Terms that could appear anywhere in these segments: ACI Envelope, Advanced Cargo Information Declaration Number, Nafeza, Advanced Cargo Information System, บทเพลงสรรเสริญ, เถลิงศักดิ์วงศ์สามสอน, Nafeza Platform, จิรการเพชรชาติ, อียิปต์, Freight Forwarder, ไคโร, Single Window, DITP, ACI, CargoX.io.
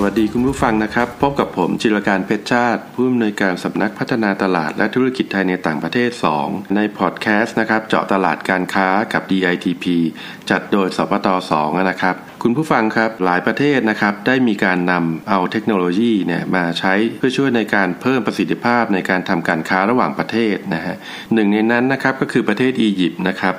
สวัสดีคุณผู้ฟังนะครับพบกับผมจิรการเพชรชาติผู้อำนวยการสำนักพัฒนาตลาดและธุรกิจไทยในต่างประเทศ 2ในพอดแคสต์นะครับเจาะตลาดการค้ากับ DITP จัดโดยสปต. 2นะครับคุณผู้ฟังครับหลายประเทศนะครับได้มีการนำเอาเทคโนโลยีเนี่ยมาใช้เพื่อช่วยในการเพิ่มประสิทธิภาพในการทำการค้าระหว่างประเทศนะฮะหนึ่งในนั้นนะครับก็คือประเทศอียิปต์นะครับ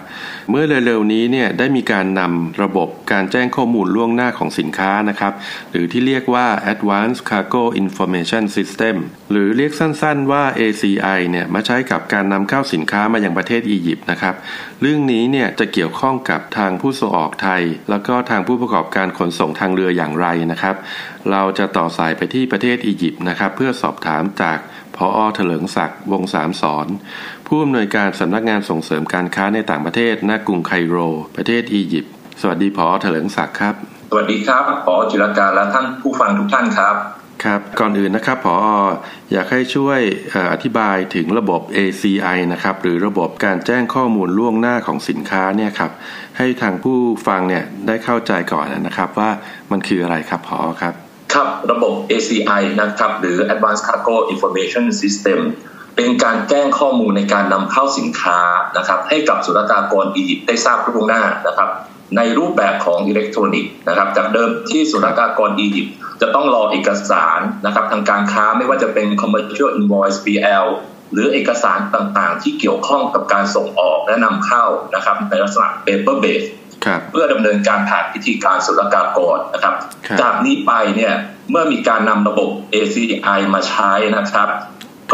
เมื่อเร็วๆนี้เนี่ยได้มีการนำระบบการแจ้งข้อมูลล่วงหน้าของสินค้านะครับหรือที่เรียกว่า Advanced Cargo Information System หรือเรียกสั้นๆว่า ACI เนี่ยมาใช้กับการนำเข้าสินค้ามายังประเทศอียิปต์นะครับเรื่องนี้เนี่ยจะเกี่ยวข้องกับทางผู้ส่งออกไทยแล้วก็ทางผู้ประกอบการขนส่งทางเรืออย่างไรนะครับเราจะต่อสายไปที่ประเทศอียิปต์นะครับเพื่อสอบถามจากผอ.เถลิงศักดิ์วงศ์สามสอนผู้อำนวยการสำนักงานส่งเสริมการค้าในต่างประเทศณกรุงไคโรประเทศอียิปต์สวัสดีผอ.เถลิงศักดิ์ครับสวัสดีครับผอ.จิรการและท่านผู้ฟังทุกท่านครับครับก่อนอื่นนะครับผอ.อยากให้ช่วยอธิบายถึงระบบ ACI นะครับหรือระบบการแจ้งข้อมูลล่วงหน้าของสินค้าเนี่ยครับให้ทางผู้ฟังเนี่ยได้เข้าใจก่อนนะครับว่ามันคืออะไรครับผอ.ครับครับระบบ ACI นะครับหรือ Advanced Cargo Information System เป็นการแจ้งข้อมูลในการนำเข้าสินค้านะครับให้กับศุลกากรอียิปต์ได้ทราบล่วงหน้านะครับในรูปแบบของอิเล็กทรอนิกส์นะครับจากเดิมที่ศุลกากรอียิปต์จะต้องรอเอกสารนะครับทางการค้าไม่ว่าจะเป็น Commercial Invoice (CIL) หรือเอกสารต่างๆที่เกี่ยวข้องกับการส่งออกและนำเข้านะครับในลักษณะ paper based เพื่อดำเนินการผ่านพิธีการศุลกากรนะครับจากนี้ไปเนี่ยเมื่อมีการนำระบบ ACI มาใช้นะครับ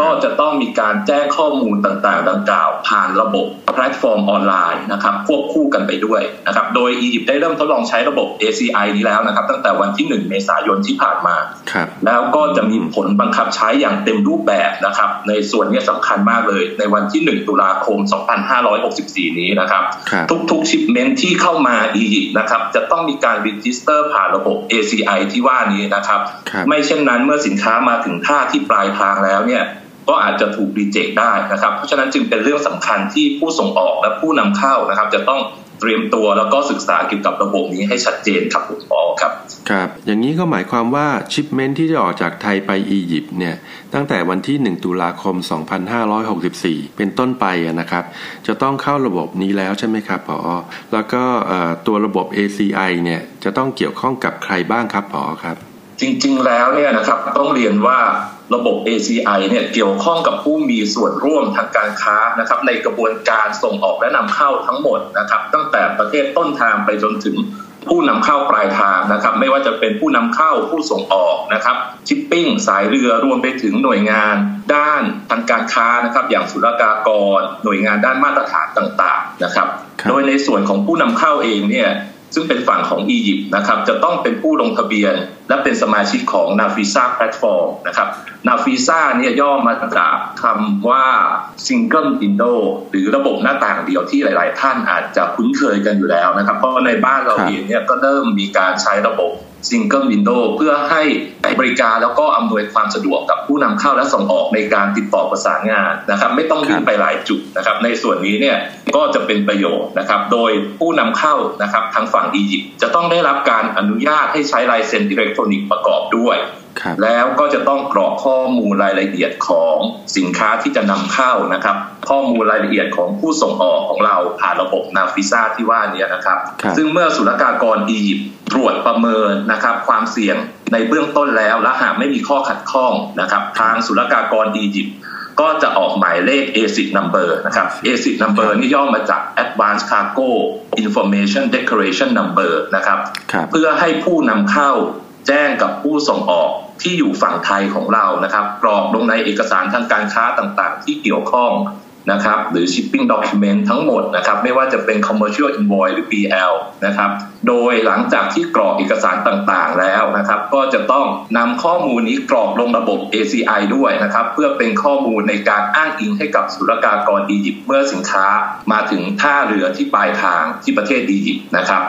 ก็จะต้องมีการแจ้งข้อมูลต่างๆดังกล่าวผ่านระบบแพลตฟอร์มออนไลน์นะครับควบคู่กันไปด้วยนะครับโดยอียิปต์ได้เริ่มทดลองใช้ระบบ ACI นี้แล้วนะครับตั้งแต่วันที่1เมษายนที่ผ่านมาแล้วก็จะมีผลบังคับใช้อย่างเต็มรูปแบบนะครับในส่วนนี้สำคัญมากเลยในวันที่1ตุลาคม2564นี้นะครับทุกๆชิปเมนท์ที่เข้ามาอียิปต์นะครับจะต้องมีการรีจิสเตอร์ผ่านระบบ ACI ที่ว่านี้นะครับไม่เช่นนั้นเมื่อสินค้ามาถึงท่าที่ปลายทางแล้วเนี่ยก็อาจจะถูกรีเจคได้นะครับเพราะฉะนั้นจึงเป็นเรื่องสำคัญที่ผู้ส่งออกและผู้นำเข้านะครับจะต้องเตรียมตัวแล้วก็ศึกษาเกี่ยวกับระบบนี้ให้ชัดเจนครับคุณอ๋อครับครับอย่างนี้ก็หมายความว่าชิปเมนท์ที่จะออกจากไทยไปอียิปต์เนี่ยตั้งแต่วันที่1ตุลาคม2564เป็นต้นไปนะครับจะต้องเข้าระบบนี้แล้วใช่ไหมครับผอ.แล้วก็ตัวระบบ ACI เนี่ยจะต้องเกี่ยวข้องกับใครบ้างครับผอ.ครับจริงๆแล้วเนี่ยนะครับต้องเรียนว่าระบบ ACI เนี่ยเกี่ยวข้องกับผู้มีส่วนร่วมทางการค้านะครับในกระบวนการส่งออกและนำเข้าทั้งหมดนะครับตั้งแต่ประเทศต้นทางไปจนถึงผู้นำเข้าปลายทางนะครับไม่ว่าจะเป็นผู้นำเข้าผู้ส่งออกนะครับชิปปิ้งสายเรือรวมไปถึงหน่วยงานด้านทางการค้านะครับอย่างศุลกากรหน่วยงานด้านมาตรฐานต่างๆนะครับโดยในส่วนของผู้นำเข้าเองเนี่ยซึ่งเป็นฝั่งของอียิปต์นะครับจะต้องเป็นผู้ลงทะเบียนและเป็นสมาชิกของ Nafeza Platform นะครับ Nafeza เนี่ยย่อมาจากคำว่า Single Window หรือระบบหน้าต่างเดียวที่หลายๆท่านอาจจะคุ้นเคยกันอยู่แล้วนะครับเพราะในบ้านเราเองเนี่ยก็เริ่มมีการใช้ระบบ Single Window เพื่อให้บริการแล้วก็อำนวยความสะดวกกับผู้นำเข้าและส่งออกในการติดต่อประสานงานนะครับไม่ต้องวิ่งไปหลายจุดนะครับในส่วนนี้เนี่ยก็จะเป็นประโยชน์นะครับโดยผู้นำเข้านะครับทางฝั่งอียิปต์จะต้องได้รับการอนุญาตให้ใช้ลายเซ็นอิเล็กทรอนิกส์ประกอบด้วยแล้วก็จะต้องกรอกข้อมูลรายละเอียดของสินค้าที่จะนำเข้านะครับข้อมูลรายละเอียดของผู้ส่งออกของเราผ่านระบบ Nafeza ที่ว่านี้นะครับซึ่งเมื่อศุลกากรอียิปต์ตรวจประเมินนะครับความเสี่ยงในเบื้องต้นแล้วและหากไม่มีข้อขัดข้องนะครับทางศุลกากรอียิปต์ก็จะออกหมายเลข ACI Number นะครับ ACI Number นี่ย่อมาจาก Advanced Cargo Information Declaration Number นะครับเพื่อให้ผู้นำเข้าแจ้งกับผู้ส่งออกที่อยู่ฝั่งไทยของเรานะครับกรอกลงในเอกสารทางการค้าต่างๆที่เกี่ยวข้อง นะครับหรือ shipping document ทั้งหมดนะครับไม่ว่าจะเป็น commercial invoice หรือ PL นะครับโดยหลังจากที่กรอกเอกสารต่างๆแล้วนะครับก็จะต้องนำข้อมูลนี้กรอกลงระบบ ACI ด้วยนะครับเพื่อเป็นข้อมูลในการอ้างอิงให้กับศุลกากรอียิปต์เมื่อสินค้ามาถึงท่าเรือที่ปลายทางที่ประเทศอียิปต์นะครับ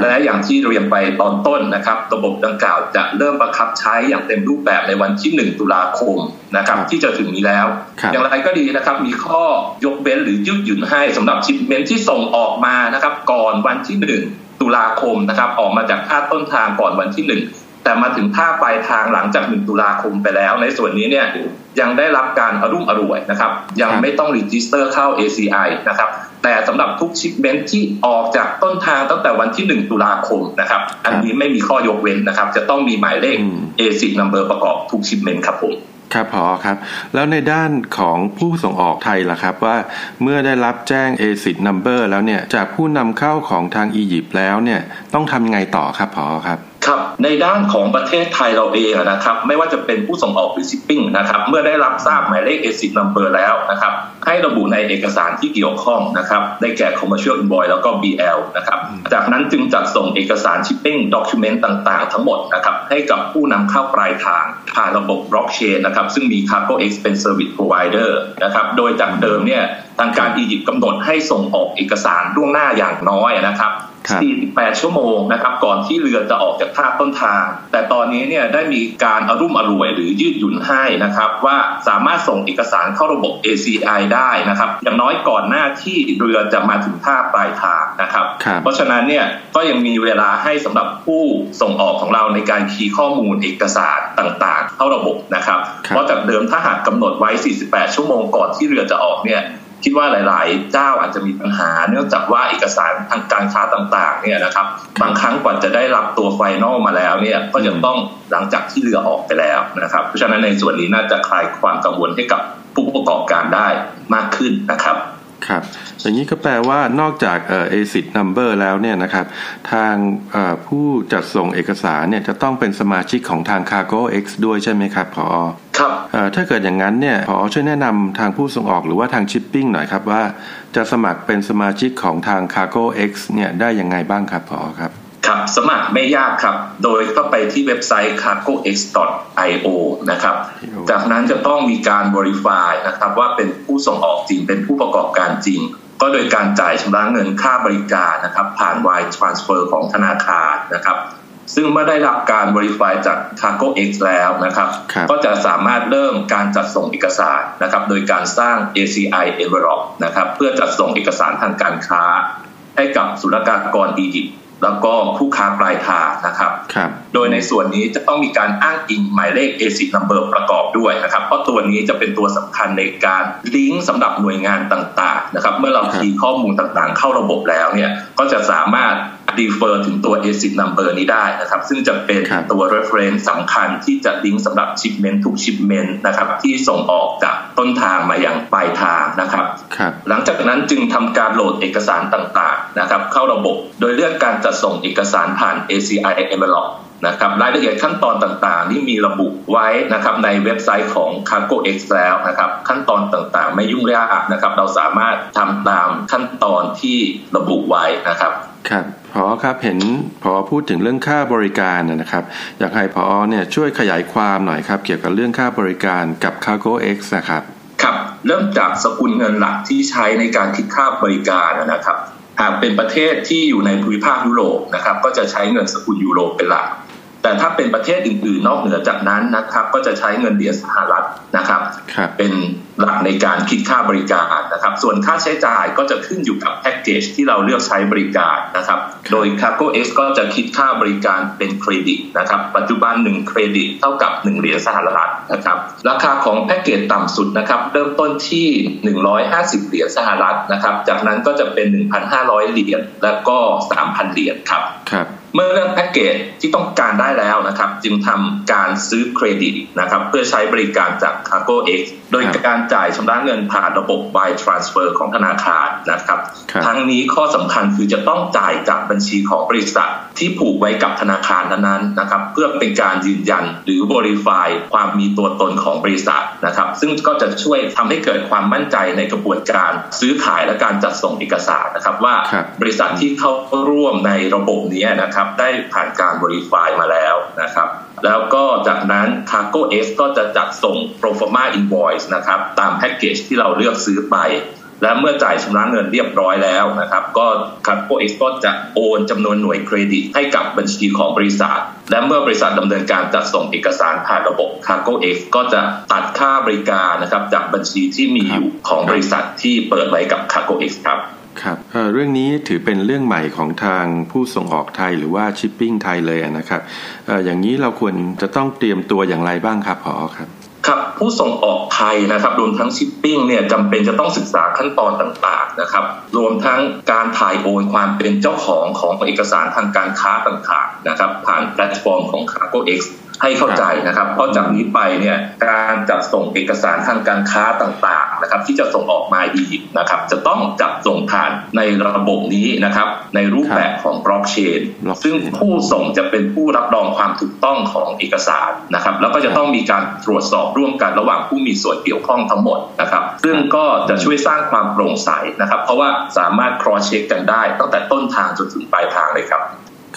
และอย่างที่เรียนไปตอนต้นนะครับระบบดังกล่าวจะเริ่มบังคับใช้อย่างเต็มรูปแบบในวันที่1ตุลาคมนะครับที่จะถึงนี้แล้วอย่างไรก็ดีนะครับมีข้อยกเว้นหรือยืดหยุ่นให้สำหรับชิปเมนต์ที่ส่งออกมานะครับก่อนวันที่1ตุลาคมนะครับออกมาจากท่าต้นทางก่อนวันที่1แต่มาถึงท่าปลายทางหลังจาก1ตุลาคมไปแล้วในส่วนนี้เนี่ยยังได้รับการอรุ่มอร่วยนะครับยังไม่ต้องรีจิสเตอร์เข้า ACI นะครับแต่สำหรับทุกชิปเมนต์ที่ออกจากต้นทางตั้งแต่วันที่1ตุลาคมนะครับอันนี้ไม่มีข้อยกเว้นนะครับจะต้องมีหมายเลข ACI Number ประกอบทุกชิปเมนต์ครับผมครับพอครับแล้วในด้านของผู้ส่งออกไทยล่ะครับว่าเมื่อได้รับแจ้ง ACI Number แล้วเนี่ยจากผู้นำเข้าของทางอียิปต์แล้วเนี่ยต้องทำไงต่อครับพอครับครับในด้านของประเทศไทยเราเองนะครับไม่ว่าจะเป็นผู้ส่งออกหรือ shipping นะครับเมื่อได้รับทราบหมายเลข ACI Number แล้วนะครับให้ระบุในเอกสารที่เกี่ยวข้องนะครับได้แก่ commercial invoice แล้วก็ BL นะครับจากนั้นจึงจัดส่งเอกสาร shipping document ต่างๆทั้งหมดนะครับให้กับผู้นำเข้าปลายทางผ่านระบบ blockchain นะครับซึ่งมี CargoX เป็น service provider นะครับโดยจากเดิมเนี่ยทางการอียิปต์กำหนดให้ส่งออกเอกสารล่วงหน้าอย่างน้อยนะครับ48ชั่วโมงนะครับก่อนที่เรือจะออกจากท่าต้นทางแต่ตอนนี้เนี่ยได้มีการอรุ่มอร่วยหรือยืดหยุ่นให้นะครับว่าสามารถส่งเอกสารเข้าระบบ ACI ได้นะครับอย่างน้อยก่อนหน้าที่เรือจะมาถึงท่าปลายทางนะครับเพราะฉะนั้นเนี่ยก็ยังมีเวลาให้สำหรับผู้ส่งออกของเราในการคีย์ข้อมูลเอกสารต่างๆเข้าระบบนะครับเพราะจากเดิมถ้าหากกำหนดไว้48ชั่วโมงก่อนที่เรือจะออกเนี่ยคิดว่าหลายๆเจ้าอาจจะมีปัญหาเนื่องจากว่าเอกสารทางการค้าต่างๆเนี่ยนะครับบางครั้งกว่าจะได้รับตัวไฟนอลมาแล้วเนี่ยก็ยังต้องหลังจากที่เรือออกไปแล้วนะครับเพราะฉะนั้นในส่วนนี้น่าจะคลายความกังวลให้กับผู้ประกอบการได้มากขึ้นนะครับครับอย่างนี้ก็แปลว่านอกจากACI Number แล้วเนี่ยนะครับทางผู้จัดส่งเอกสารเนี่ยจะต้องเป็นสมาชิกของทาง CargoX ด้วยใช่ไหมครับผอ.ครับถ้าเกิดอย่างนั้นเนี่ยผอ.ช่วยแนะนำทางผู้ส่งออกหรือว่าทาง Shipping หน่อยครับว่าจะสมัครเป็นสมาชิกของทาง CargoX เนี่ยได้ยังไงบ้างครับผอ.ครับครับสมัครไม่ยากครับโดยเข้าไปที่เว็บไซต์ CargoX.io นะครับจากนั้นจะต้องมีการ verify นะครับว่าเป็นผู้ส่งออกจริงเป็นผู้ประกอบการจริงก็โดยการจ่ายชำระเงินค่าบริการนะครับผ่าน wire transfer ของธนาคารนะครับซึ่งเมื่อได้รับการ verify จาก CargoX แล้วนะครับก็จะสามารถเริ่มการจัดส่งเอกสารนะครับโดยการสร้าง ACI Envelope นะครับเพื่อจัดส่งเอกสารทางการค้าให้กับศุลกากรอียิปต์แล้วก็ผู้ค้าปลายทางนะครับโดยในส่วนนี้จะต้องมีการอ้างอิงหมายเลข ACI Number ประกอบด้วยนะครับเพราะตัวนี้จะเป็นตัวสำคัญในการลิงก์สำหรับหน่วยงานต่างๆนะครับเมื่อเราคีย์ข้อมูลต่างๆเข้าระบบแล้วเนี่ยก็จะสามารถรีเฟอร์ถึงตัว ACI Number นี้ได้นะครับซึ่งจะเป็นตัว reference สำคัญที่จะลิงก์สำหรับ shipment ทุก shipment นะครับที่ส่งออกจากต้นทางมายังปลายทางนะครับหลังจากนั้นจึงทำการโหลดเอกสารต่างๆนะครับเข้าระบบโดยเลือกการจัดส่งเอกสารผ่าน ACI Envelope นะครับรายละเอียดขั้นตอนต่างๆนี่มีระบุไว้นะครับในเว็บไซต์ของ CargoX แล้วนะครับขั้นตอนต่างๆไม่ยุ่งยากนะครับเราสามารถทำตามขั้นตอนที่ระบุไว้นะครับครับผอ.ครับเห็นผอ.พูดถึงเรื่องค่าบริการนะครับอยากให้ผอ.เนี่ยช่วยขยายความหน่อยครับเกี่ยวกับเรื่องค่าบริการกับ CargoX นะครับครับเริ่มจากสกุลเงินหลักที่ใช้ในการคิดค่าบริการนะครับหากเป็นประเทศที่อยู่ในภูมิภาคยุโรปนะครับก็จะใช้เงินสกุลยูโรเป็นหลักแต่ถ้าเป็นประเทศอื่นๆนอกเหนือจากนั้นนะครับก็จะใช้เงินเหรียญสหรัฐนะครับเป็นหลักในการคิดค่าบริการนะครับส่วนค่าใช้จ่ายก็จะขึ้นอยู่กับแพ็กเกจที่เราเลือกใช้บริการนะครับโดย CargoX ก็จะคิดค่าบริการเป็นเครดิตนะครับปัจจุบัน1เครดิตเท่ากับ1เหรียญสหรัฐนะครับราคาของแพ็กเกจต่ำสุดนะครับเริ่มต้นที่150เหรียญสหรัฐนะครับจากนั้นก็จะเป็น 1,500 เหรียญแล้วก็ 3,000 เหรียญครับ เมื่อเลือกแพ็กเกจที่ต้องการได้แล้วนะครับจึงทำการซื้อเครดิตนะครับเพื่อใช้บริการจาก CargoX โดยการจ่ายชำระเงินผ่านระบบ By Transfer ของธนาคารนะครับทั้งนี้ข้อสำคัญคือจะต้องจ่ายจากบัญชีของบริษัทที่ผูกไว้กับธนาคารนั้นๆนะครับเพื่อเป็นการยืนยันหรือ verify ความมีตัวตนของบริษัทนะครับซึ่งก็จะช่วยทำให้เกิดความมั่นใจในกระบวนการซื้อขายและการจัดส่งเอกสารนะครับว่าบริษัทที่เข้าร่วมในระบบนี้นะครับได้ผ่านการ verify มาแล้วนะครับแล้วก็จากนั้น CargoX ก็จะจัดส่ง Proforma Invoice นะครับตามแพ็กเกจที่เราเลือกซื้อไปและเมื่อจ่ายชำระเงินเรียบร้อยแล้วนะครับก็ CargoX ก็จะโอนจำนวนหน่วยเครดิตให้กับบัญชีของบริษัทและเมื่อบริษัทดำเนินการจัดส่งเอกสารผ่านระบบ CargoX ก็จะตัดค่าบริการนะครับจากบัญชีที่มีอยู่ของบริษัทที่เปิดไว้กับ CargoX ครับครับ เรื่องนี้ถือเป็นเรื่องใหม่ของทางผู้ส่งออกไทยหรือว่าชิปปิ้งไทยเลยนะครับ อย่างนี้เราควรจะต้องเตรียมตัวอย่างไรบ้างครับผอ.ครับครับผู้ส่งออกไทยนะครับรวมทั้งชิปปิ้งเนี่ยจำเป็นจะต้องศึกษาขั้นตอนต่างๆนะครับรวมทั้งการถ่ายโอนความเป็นเจ้าของของเอกสารทางการค้าต่างๆนะครับผ่านแพลตฟอร์มของ CargoX ให้เข้าใจนะครับเพราะจากนี้ไปเนี่ยการจัดส่งเอกสารทางการค้าต่างๆนะครับที่จะส่งออกมาอีกนะครับจะต้องจัดส่งผ่านในระบบนี้นะครับในรูปแบบของบล็อกเชนซึ่งผู้ส่งจะเป็นผู้รับรองความถูกต้องของเอกสารนะครับแล้วก็จะต้องมีการตรวจสอบร่วมกันระหว่างผู้มีส่วนเกี่ยวข้องทั้งหมดนะครับซึ่งก็จะช่วยสร้างความโปร่งใสนะครับเพราะว่าสามารถ cross check กันได้ตั้งแต่ต้นทางจนถึงปลายทางเลยครับ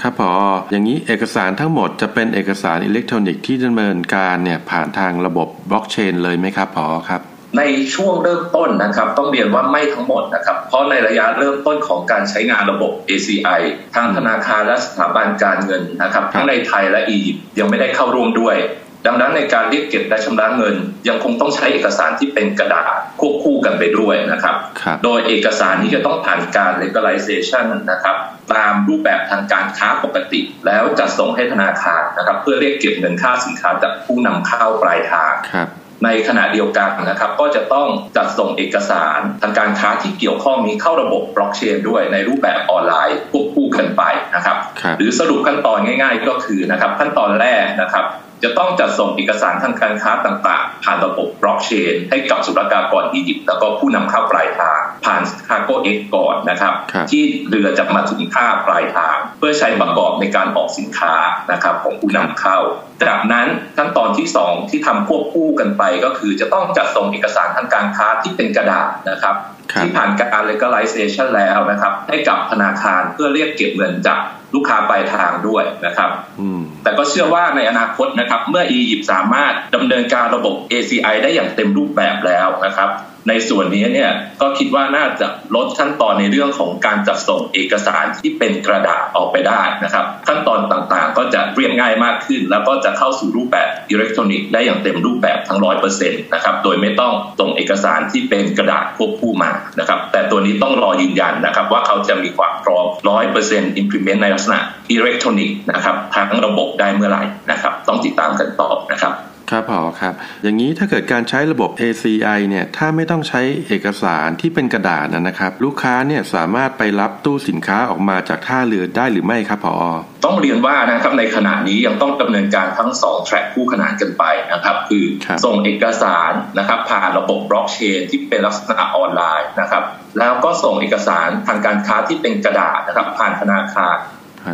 ครับผอ.อย่างนี้เอกสารทั้งหมดจะเป็นเอกสารอิเล็กทรอนิกส์ที่ดำเนินการเนี่ยผ่านทางระบบบล็อกเชนเลยไหมครับผอ.ครับในช่วงเริ่มต้นนะครับต้องเรียนว่าไม่ทั้งหมดนะครับเพราะในระยะเริ่มต้นของการใช้งานระบบ ACI ทางธนาคารและสถาบันการเงินนะครับทั้งในไทยและอียิปต์ยังไม่ได้เข้าร่วมด้วยดังนั้นในการเรียกเก็บและชำระเงินยังคงต้องใช้เอกสารที่เป็นกระดาษควบคู่กันไปด้วยนะครับโดยเอกสารนี้จะต้องผ่านการ legalization นะครับตามรูปแบบทางการค้าปกติแล้วจะส่งให้ธนาคารนะครับเพื่อเรียกเก็บเงินค่าสินค้าจากผู้นำเข้าปลายทางในขณะเดียวกันนะครับก็จะต้องจัดส่งเอกสารทางการค้าที่เกี่ยวข้องนี้เข้าระบบบล็อกเชนด้วยในรูปแบบออนไลน์ควบคู่กันไปนะครับหรือสรุปขั้นตอนง่ายๆก็คือนะครับขั้นตอนแรกนะครับจะต้องจัดส่งเอกสารทางการค้าต่างๆผ่านระบบบล็อกเชนให้กับศุลกากรอียิปต์แล้วก็ผู้นำเข้าปลายทางผ่าน CargoX ก่อนนะครับที่เรือจะมาถึงท่าปลายทางเพื่อใช้ประกอบในการออกสินค้านะครับของผู้นำเข้าจากนั้นขั้นตอนที่2ที่ทำควบคู่กันไปก็คือจะต้องจัดส่งเอกสารทางการค้าที่เป็นกระดาษนะครับที่ผ่านการ legalization แล้วนะครับให้กับธนาคารเพื่อเรียกเก็บเงินจากลูกค้าปลายทางด้วยนะครับแต่ก็เชื่อว่าในอนาคตนะครับเมื่ออียิปต์สามารถดำเนินการระบบ ACI ได้อย่างเต็มรูปแบบแล้วนะครับในส่วนนี้เนี่ยก็คิดว่าน่าจะลดขั้นตอนในเรื่องของการจัดส่งเอกสารที่เป็นกระดาษออกไปได้นะครับขั้นตอนต่างๆก็จะเรียบง่ายมากขึ้นแล้วก็จะเข้าสู่รูปแบบอิเล็กทรอนิกส์ได้อย่างเต็มรูปแบบทั้ง 100% นะครับโดยไม่ต้องส่งเอกสารที่เป็นกระดาษควบคู่มานะครับแต่ตัวนี้ต้องรอยืนยันนะครับว่าเขาจะมีความพร้อม 100% implement ในลักษณะอิเล็กทรอนิกส์นะครับทั้งระบบได้เมื่อไหร่นะครับต้องติดตามกันต่อนะครับครับผอ.ครับอย่างนี้ถ้าเกิดการใช้ระบบ ACI เนี่ยถ้าไม่ต้องใช้เอกสารที่เป็นกระดาษนะครับลูกค้าเนี่ยสามารถไปรับตู้สินค้าออกมาจากท่าเรือได้หรือไม่ครับผอ.ต้องเรียนว่านะครับในขณะนี้ยังต้องดำเนินการทั้ง2แทร็กคู่ขนานกันไปนะครับคือส่งเอกสารนะครับผ่านระบบบล็อกเชนที่เป็นลักษณะออนไลน์นะครับแล้วก็ส่งเอกสารทางการค้าที่เป็นกระดาษนะครับผ่านธนาคาร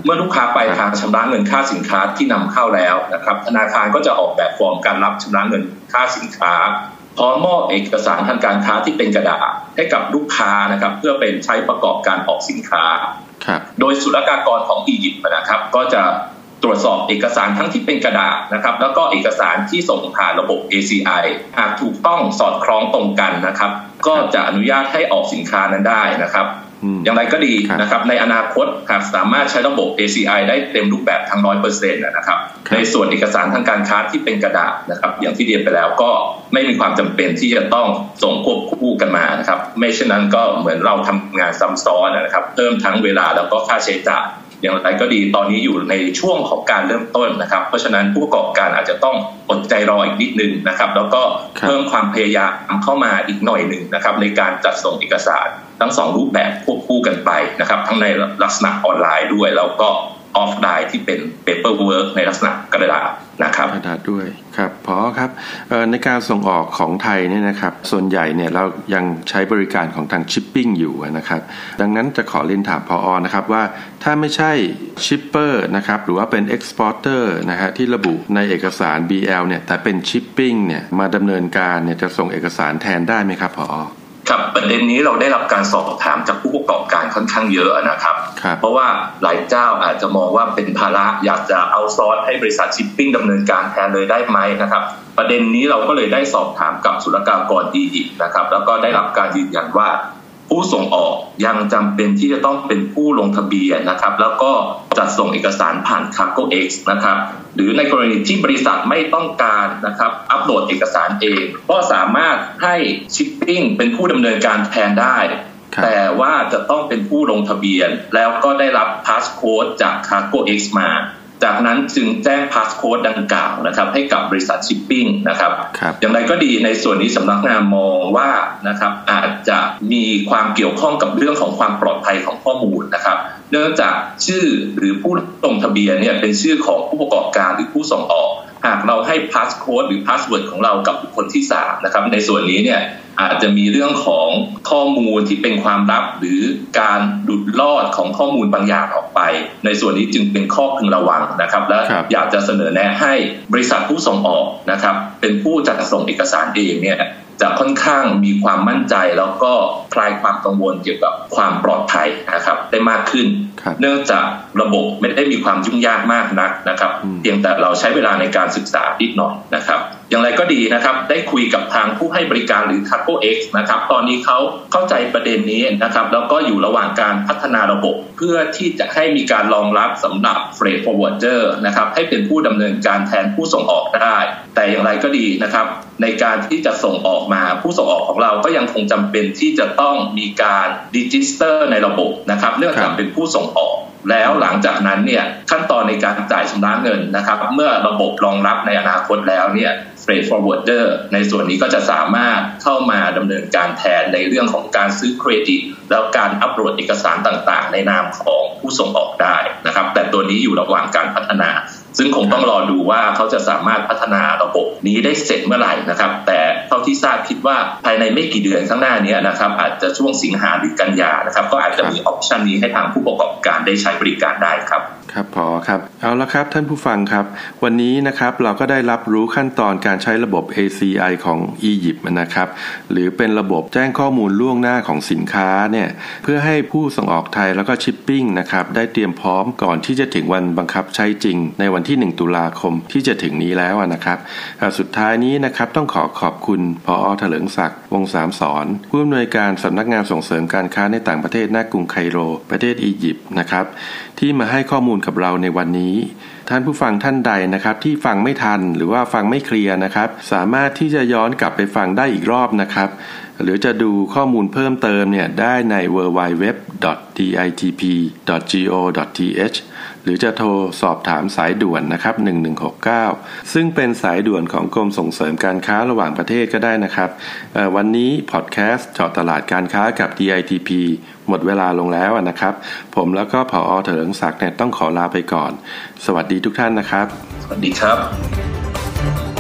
เมื่อลูกค้าปลายทางชำระเงินค่าสินค้าที่นำเข้าแล้วนะครับธนาคารก็จะออกแบบฟอร์มการรับชำระเงินค่าสินค้าพร้อมมอบเอกสารทางการค้าที่เป็นกระดาษให้กับลูกค้านะครับเพื่อเป็นใช้ประกอบการออกสินค้าโดยศุลกากรของอียิปต์นะครับก็จะตรวจสอบเอกสารทั้งที่เป็นกระดาษนะครับแล้วก็เอกสารที่ส่งผ่านระบบ ACI หากถูกต้องสอดคล้องตรงกันนะครับก็จะอนุญาตให้ออกสินค้านั้นได้นะครับอย่างไรก็ดีนะครับในอนาคตหากสามารถใช้ระบบ ACI ได้เต็มรูปแบบทั้ง 100% นะครับในส่วนเอกสารทางการค้าที่เป็นกระดาษนะครับอย่างที่เรียนไปแล้วก็ไม่มีความจำเป็นที่จะต้องส่งควบคู่กันมานะครับไม่เช่นนั้นก็เหมือนเราทำงานซ้ำซ้อนนะครับเพิ่มทั้งเวลาแล้วก็ค่าใช้จ่ายอย่างไรก็ดีตอนนี้อยู่ในช่วงของการเริ่มต้นนะครับเพราะฉะนั้นผู้ประกอบการอาจจะต้องอดใจรออีกนิดนึงนะครับแล้วก็เพิ่มความพยายามเข้ามาอีกหน่อยนึงนะครับในการจัดส่งเอกสารทั้ง2รูปแบบควบคู่กันไปนะครับทั้งในลักษณะออนไลน์ด้วยแล้วก็ ออฟไลน์ที่เป็น paperwork ในลักษณะกระดาษนะครับกระดาษด้วยครับพอครับในการส่งออกของไทยเนี่ยนะครับส่วนใหญ่เนี่ยเรายังใช้บริการของทางชิปปิ้งอยู่นะครับดังนั้นจะขอเรียนถามผอ.นะครับว่าถ้าไม่ใช่ชิปเปอร์นะครับหรือว่าเป็นเอ็กซ์พอร์เตอร์นะฮะที่ระบุในเอกสาร BL เนี่ยแต่เป็นชิปปิ้งเนี่ยมาดำเนินการเนี่ยจะส่งเอกสารแทนได้ไหมครับผอ.ครับประเด็นนี้เราได้รับการสอบถามจากผู้ประกอบการค่อนข้างเยอะนะครับเพราะว่าหลายเจ้าอาจจะมองว่าเป็นภาระอยากจะเอาซอสให้บริษัทชิปปิ้งดำเนินการแทนเลยได้ไหมนะครับประเด็นนี้เราก็เลยได้สอบถามกับศุลกากรดีอีกนะครับแล้วก็ได้รับการยืนยันว่าผู้ส่งออกยังจำเป็นที่จะต้องเป็นผู้ลงทะเบียนนะครับแล้วก็จัดส่งเอกสารผ่าน CargoX นะครับหรือในกรณีที่บริษัทไม่ต้องการนะครับอัปโหลดเอกสารเองก็สามารถให้ชิปปิ้งเป็นผู้ดำเนินการแทนได้แต่ว่าจะต้องเป็นผู้ลงทะเบียนแล้วก็ได้รับพาสโค้ดจาก CargoX มาจากนั้นจึงแจ้งพาสโค้ดดังกล่าวนะครับให้กับบริษัทชิปปิ้งนะครับอย่างไรก็ดีในส่วนนี้สำนักงานมองว่านะครับอาจจะมีความเกี่ยวข้องกับเรื่องของความปลอดภัยของข้อมูลนะครับเนื่องจากชื่อหรือผู้ลงทะเบียนเนี่ยเป็นชื่อของผู้ประกอบการหรือผู้ส่งออกหากเราให้พาสโค้ดหรือพาสเวิร์ดของเรากับบุคคลที่3นะครับในส่วนนี้เนี่ยอาจจะมีเรื่องของข้อมูลที่เป็นความลับหรือการหลุดลอดของข้อมูลบางอย่างออกไปในส่วนนี้จึงเป็นข้อพึงระวังนะครับและอยากจะเสนอแนะให้บริษัทผู้ส่งออกนะครับเป็นผู้จัดส่งเอกสารเองเนี่ยจะค่อนข้างมีความมั่นใจแล้วก็คลายความกังวลเกี่ยวกับความปลอดภัยนะครับได้มากขึ้นเนื่องจากระบบไม่ได้มีความยุ่งยากมากนักนะครับเพียงแต่เราใช้เวลาในการศึกษานิดหน่อยนะครับอย่างไรก็ดีนะครับได้คุยกับทางผู้ให้บริการหรือ CargoX นะครับตอนนี้เขาเข้าใจประเด็นนี้นะครับแล้วก็อยู่ระหว่างการพัฒนาระบบเพื่อที่จะให้มีการรองรับสำหรับ Freight Forwarder นะครับให้เป็นผู้ดำเนินการแทนผู้ส่งออกได้แต่อย่างไรก็ดีนะครับในการที่จะส่งออกมาผู้ส่งออกของเราก็ยังคงจำเป็นที่จะต้องมีการรีจิสเตอร์ในระบบนะครับเนื่องจากเป็นผู้ส่งออกแล้วหลังจากนั้นเนี่ยขั้นตอนในการจ่ายชำระเงินนะครับเมื่อระบบรองรับในอนาคตแล้วเนี่ย Freight Forwarder ในส่วนนี้ก็จะสามารถเข้ามาดำเนินการแทนในเรื่องของการซื้อเครดิตแล้วการอัปโหลดเอกสารต่างๆในนามของผู้ส่งออกได้นะครับแต่ตัวนี้อยู่ระหว่างการพัฒนาซึ่งคงต้องรอดูว่าเขาจะสามารถพัฒนาระบบนี้ได้เสร็จเมื่อไหร่นะครับแต่เท่าที่ทราบคิดว่าภายในไม่กี่เดือนข้างหน้านี้นะครับอาจจะช่วงสิงหาหรือกันยานะครับก็อาจจะมีออปชันนี้ให้ทางผู้ประกอบการได้ใช้บริการได้ครับครับพอครับเอาละครับท่านผู้ฟังครับวันนี้นะครับเราก็ได้รับรู้ขั้นตอนการใช้ระบบ ACI ของอียิปต์นะครับหรือเป็นระบบแจ้งข้อมูลล่วงหน้าของสินค้าเนี่ยเพื่อให้ผู้ส่งออกไทยแล้วก็ชิปปิ้งนะครับได้เตรียมพร้อมก่อนที่จะถึงวันบังคับใช้จริงในวันที่1ตุลาคมที่จะถึงนี้แล้วนะครับสุดท้ายนี้นะครับต้องขอบคุณผอ.เถลิงศักดิ์วงศ์สามสอนผู้อำนวยการสำนักงานส่งเสริมการค้าในต่างประเทศณกรุงไคโรประเทศอียิปต์นะครับที่มาให้ข้อมูลกับเราในวันนี้ท่านผู้ฟังท่านใดนะครับที่ฟังไม่ทันหรือว่าฟังไม่เคลียร์นะครับสามารถที่จะย้อนกลับไปฟังได้อีกรอบนะครับหรือจะดูข้อมูลเพิ่มเติมเนี่ยได้ใน www.ditp.go.th หรือจะโทรสอบถามสายด่วนนะครับ1169ซึ่งเป็นสายด่วนของกรมส่งเสริมการค้าระหว่างประเทศก็ได้นะครับวันนี้พอดแคสต์เจาะตลาดการค้ากับ DITP หมดเวลาลงแล้วนะครับผมแล้วก็ผอ.เถลิงศักดิ์เนี่ยต้องขอลาไปก่อนสวัสดีทุกท่านนะครับสวัสดีครับ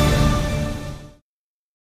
1169